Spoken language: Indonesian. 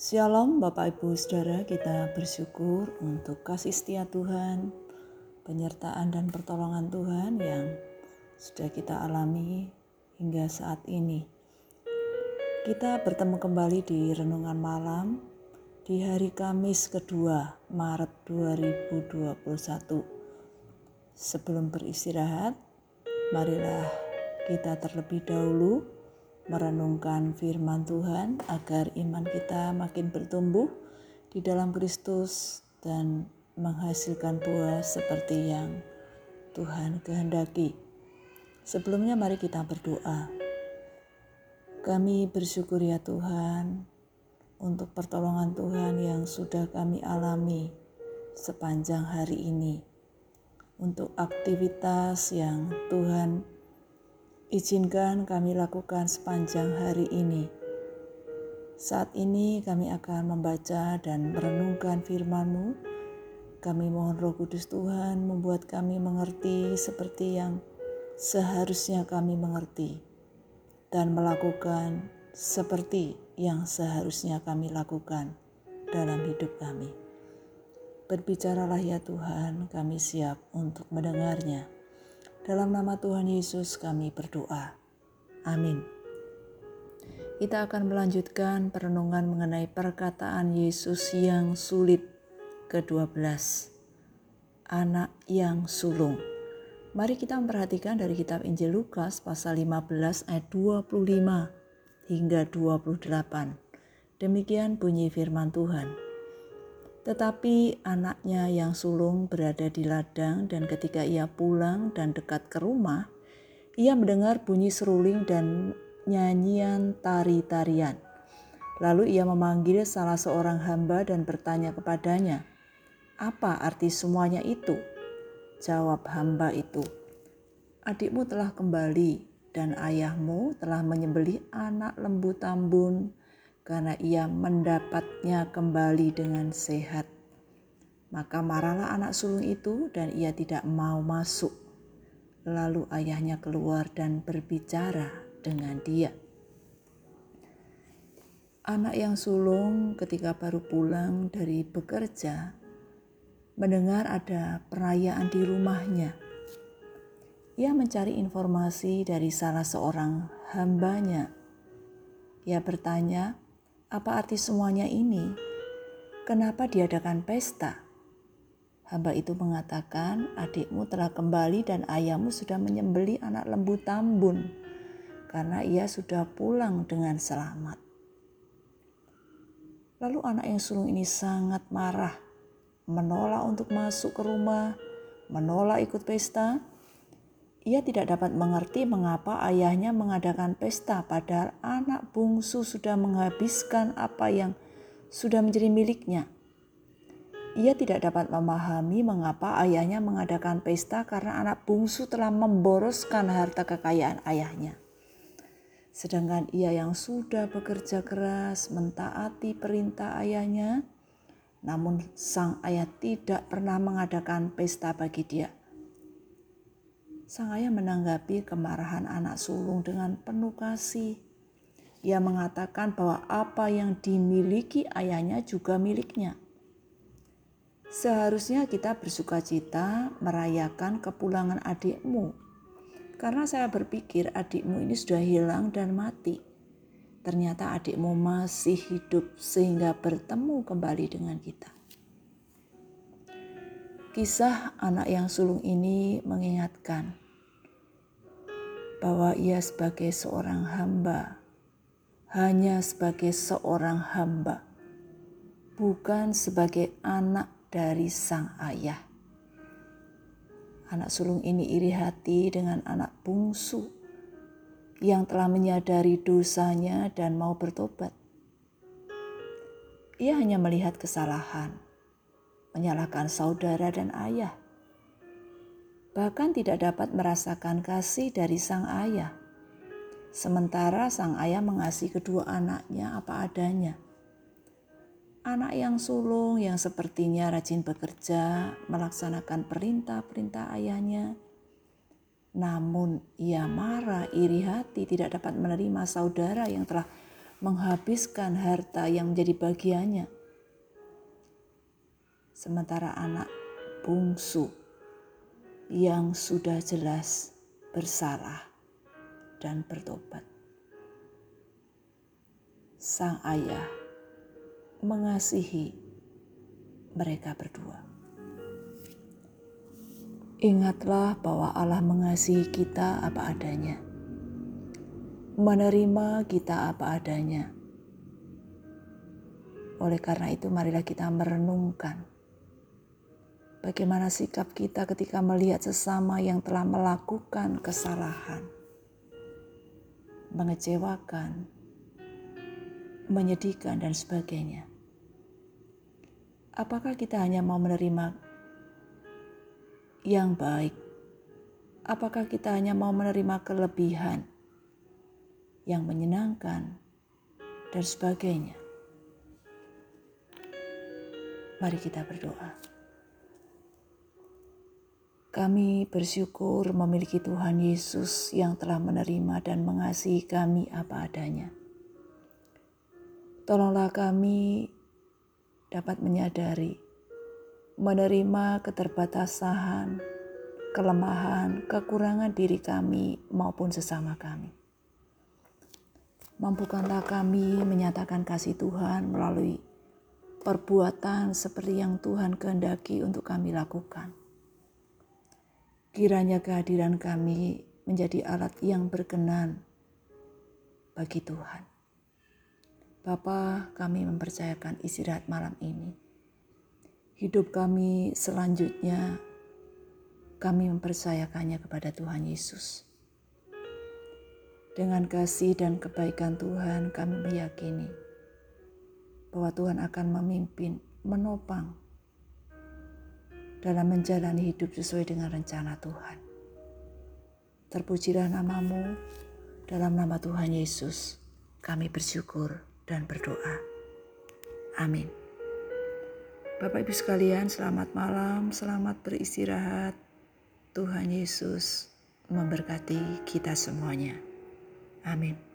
Shalom Bapak Ibu Saudara, kita bersyukur untuk kasih setia Tuhan, penyertaan dan pertolongan Tuhan yang sudah kita alami hingga saat ini. Kita bertemu kembali di Renungan Malam di hari Kamis kedua, Maret 2021. Sebelum beristirahat, marilah kita terlebih dahulu merenungkan firman Tuhan agar iman kita makin bertumbuh di dalam Kristus dan menghasilkan buah seperti yang Tuhan kehendaki. Sebelumnya mari kita berdoa. Kami bersyukur ya Tuhan untuk pertolongan Tuhan yang sudah kami alami sepanjang hari ini. Untuk aktivitas yang Tuhan izinkan kami lakukan sepanjang hari ini. Saat ini kami akan membaca dan merenungkan firman-Mu. Kami mohon Roh Kudus Tuhan membuat kami mengerti seperti yang seharusnya kami mengerti dan melakukan seperti yang seharusnya kami lakukan dalam hidup kami. Berbicaralah ya Tuhan, kami siap untuk mendengarnya. Dalam nama Tuhan Yesus kami berdoa. Amin. Kita akan melanjutkan perenungan mengenai perkataan Yesus yang sulit ke-12. Anak yang sulung. Mari kita memperhatikan dari kitab Injil Lukas pasal 15 ayat 25 hingga 28. Demikian bunyi firman Tuhan. Tetapi anaknya yang sulung berada di ladang, dan ketika ia pulang dan dekat ke rumah, ia mendengar bunyi seruling dan nyanyian tari-tarian. Lalu ia memanggil salah seorang hamba dan bertanya kepadanya, "Apa arti semuanya itu?" Jawab hamba itu, "Adikmu telah kembali dan ayahmu telah menyembelih anak lembu tambun, karena ia mendapatnya kembali dengan sehat." Maka marahlah anak sulung itu dan ia tidak mau masuk. Lalu ayahnya keluar dan berbicara dengan dia. Anak yang sulung ketika baru pulang dari bekerja mendengar ada perayaan di rumahnya. Ia mencari informasi dari salah seorang hambanya. Ia bertanya, "Apa arti semuanya ini? Kenapa diadakan pesta?" Hamba itu mengatakan, "Adikmu telah kembali dan ayahmu sudah menyembelih anak lembu tambun, karena ia sudah pulang dengan selamat." Lalu anak yang sulung ini sangat marah, menolak untuk masuk ke rumah, menolak ikut pesta. Ia tidak dapat mengerti mengapa ayahnya mengadakan pesta padahal anak bungsu sudah menghabiskan apa yang sudah menjadi miliknya. Ia tidak dapat memahami mengapa ayahnya mengadakan pesta karena anak bungsu telah memboroskan harta kekayaan ayahnya. Sedangkan ia yang sudah bekerja keras mentaati perintah ayahnya, namun sang ayah tidak pernah mengadakan pesta bagi dia. Sang ayah menanggapi kemarahan anak sulung dengan penuh kasih. Ia mengatakan bahwa apa yang dimiliki ayahnya juga miliknya. "Seharusnya kita bersukacita merayakan kepulangan adikmu. Karena saya berpikir adikmu ini sudah hilang dan mati. Ternyata adikmu masih hidup sehingga bertemu kembali dengan kita." Kisah anak yang sulung ini mengingatkan bahwa ia sebagai seorang hamba, hanya sebagai seorang hamba, bukan sebagai anak dari sang ayah. Anak sulung ini iri hati dengan anak bungsu yang telah menyadari dosanya dan mau bertobat. Ia hanya melihat kesalahan, menyalahkan saudara dan ayah. Bahkan tidak dapat merasakan kasih dari sang ayah. Sementara sang ayah mengasihi kedua anaknya apa adanya. Anak yang sulung yang sepertinya rajin bekerja, melaksanakan perintah-perintah ayahnya. Namun ia marah, iri hati, tidak dapat menerima saudara yang telah menghabiskan harta yang menjadi bagiannya. Sementara anak bungsu yang sudah jelas bersalah dan bertobat. Sang ayah mengasihi mereka berdua. Ingatlah bahwa Allah mengasihi kita apa adanya, menerima kita apa adanya. Oleh karena itu, marilah kita merenungkan bagaimana sikap kita ketika melihat sesama yang telah melakukan kesalahan, mengecewakan, menyedihkan, dan sebagainya. Apakah kita hanya mau menerima yang baik? Apakah kita hanya mau menerima kelebihan yang menyenangkan dan sebagainya? Mari kita berdoa. Kami bersyukur memiliki Tuhan Yesus yang telah menerima dan mengasihi kami apa adanya. Tolonglah kami dapat menyadari, menerima keterbatasan, kelemahan, kekurangan diri kami maupun sesama kami. Mampukanlah kami menyatakan kasih Tuhan melalui perbuatan seperti yang Tuhan kehendaki untuk kami lakukan. Kiranya kehadiran kami menjadi alat yang berkenan bagi Tuhan. Bapa, kami mempercayakan istirahat malam ini. Hidup kami selanjutnya, kami mempercayakannya kepada Tuhan Yesus. Dengan kasih dan kebaikan Tuhan, kami meyakini bahwa Tuhan akan memimpin, menopang dalam menjalani hidup sesuai dengan rencana Tuhan. Terpujilah namamu, dalam nama Tuhan Yesus, kami bersyukur dan berdoa. Amin. Bapak Ibu sekalian, selamat malam, selamat beristirahat. Tuhan Yesus memberkati kita semuanya. Amin.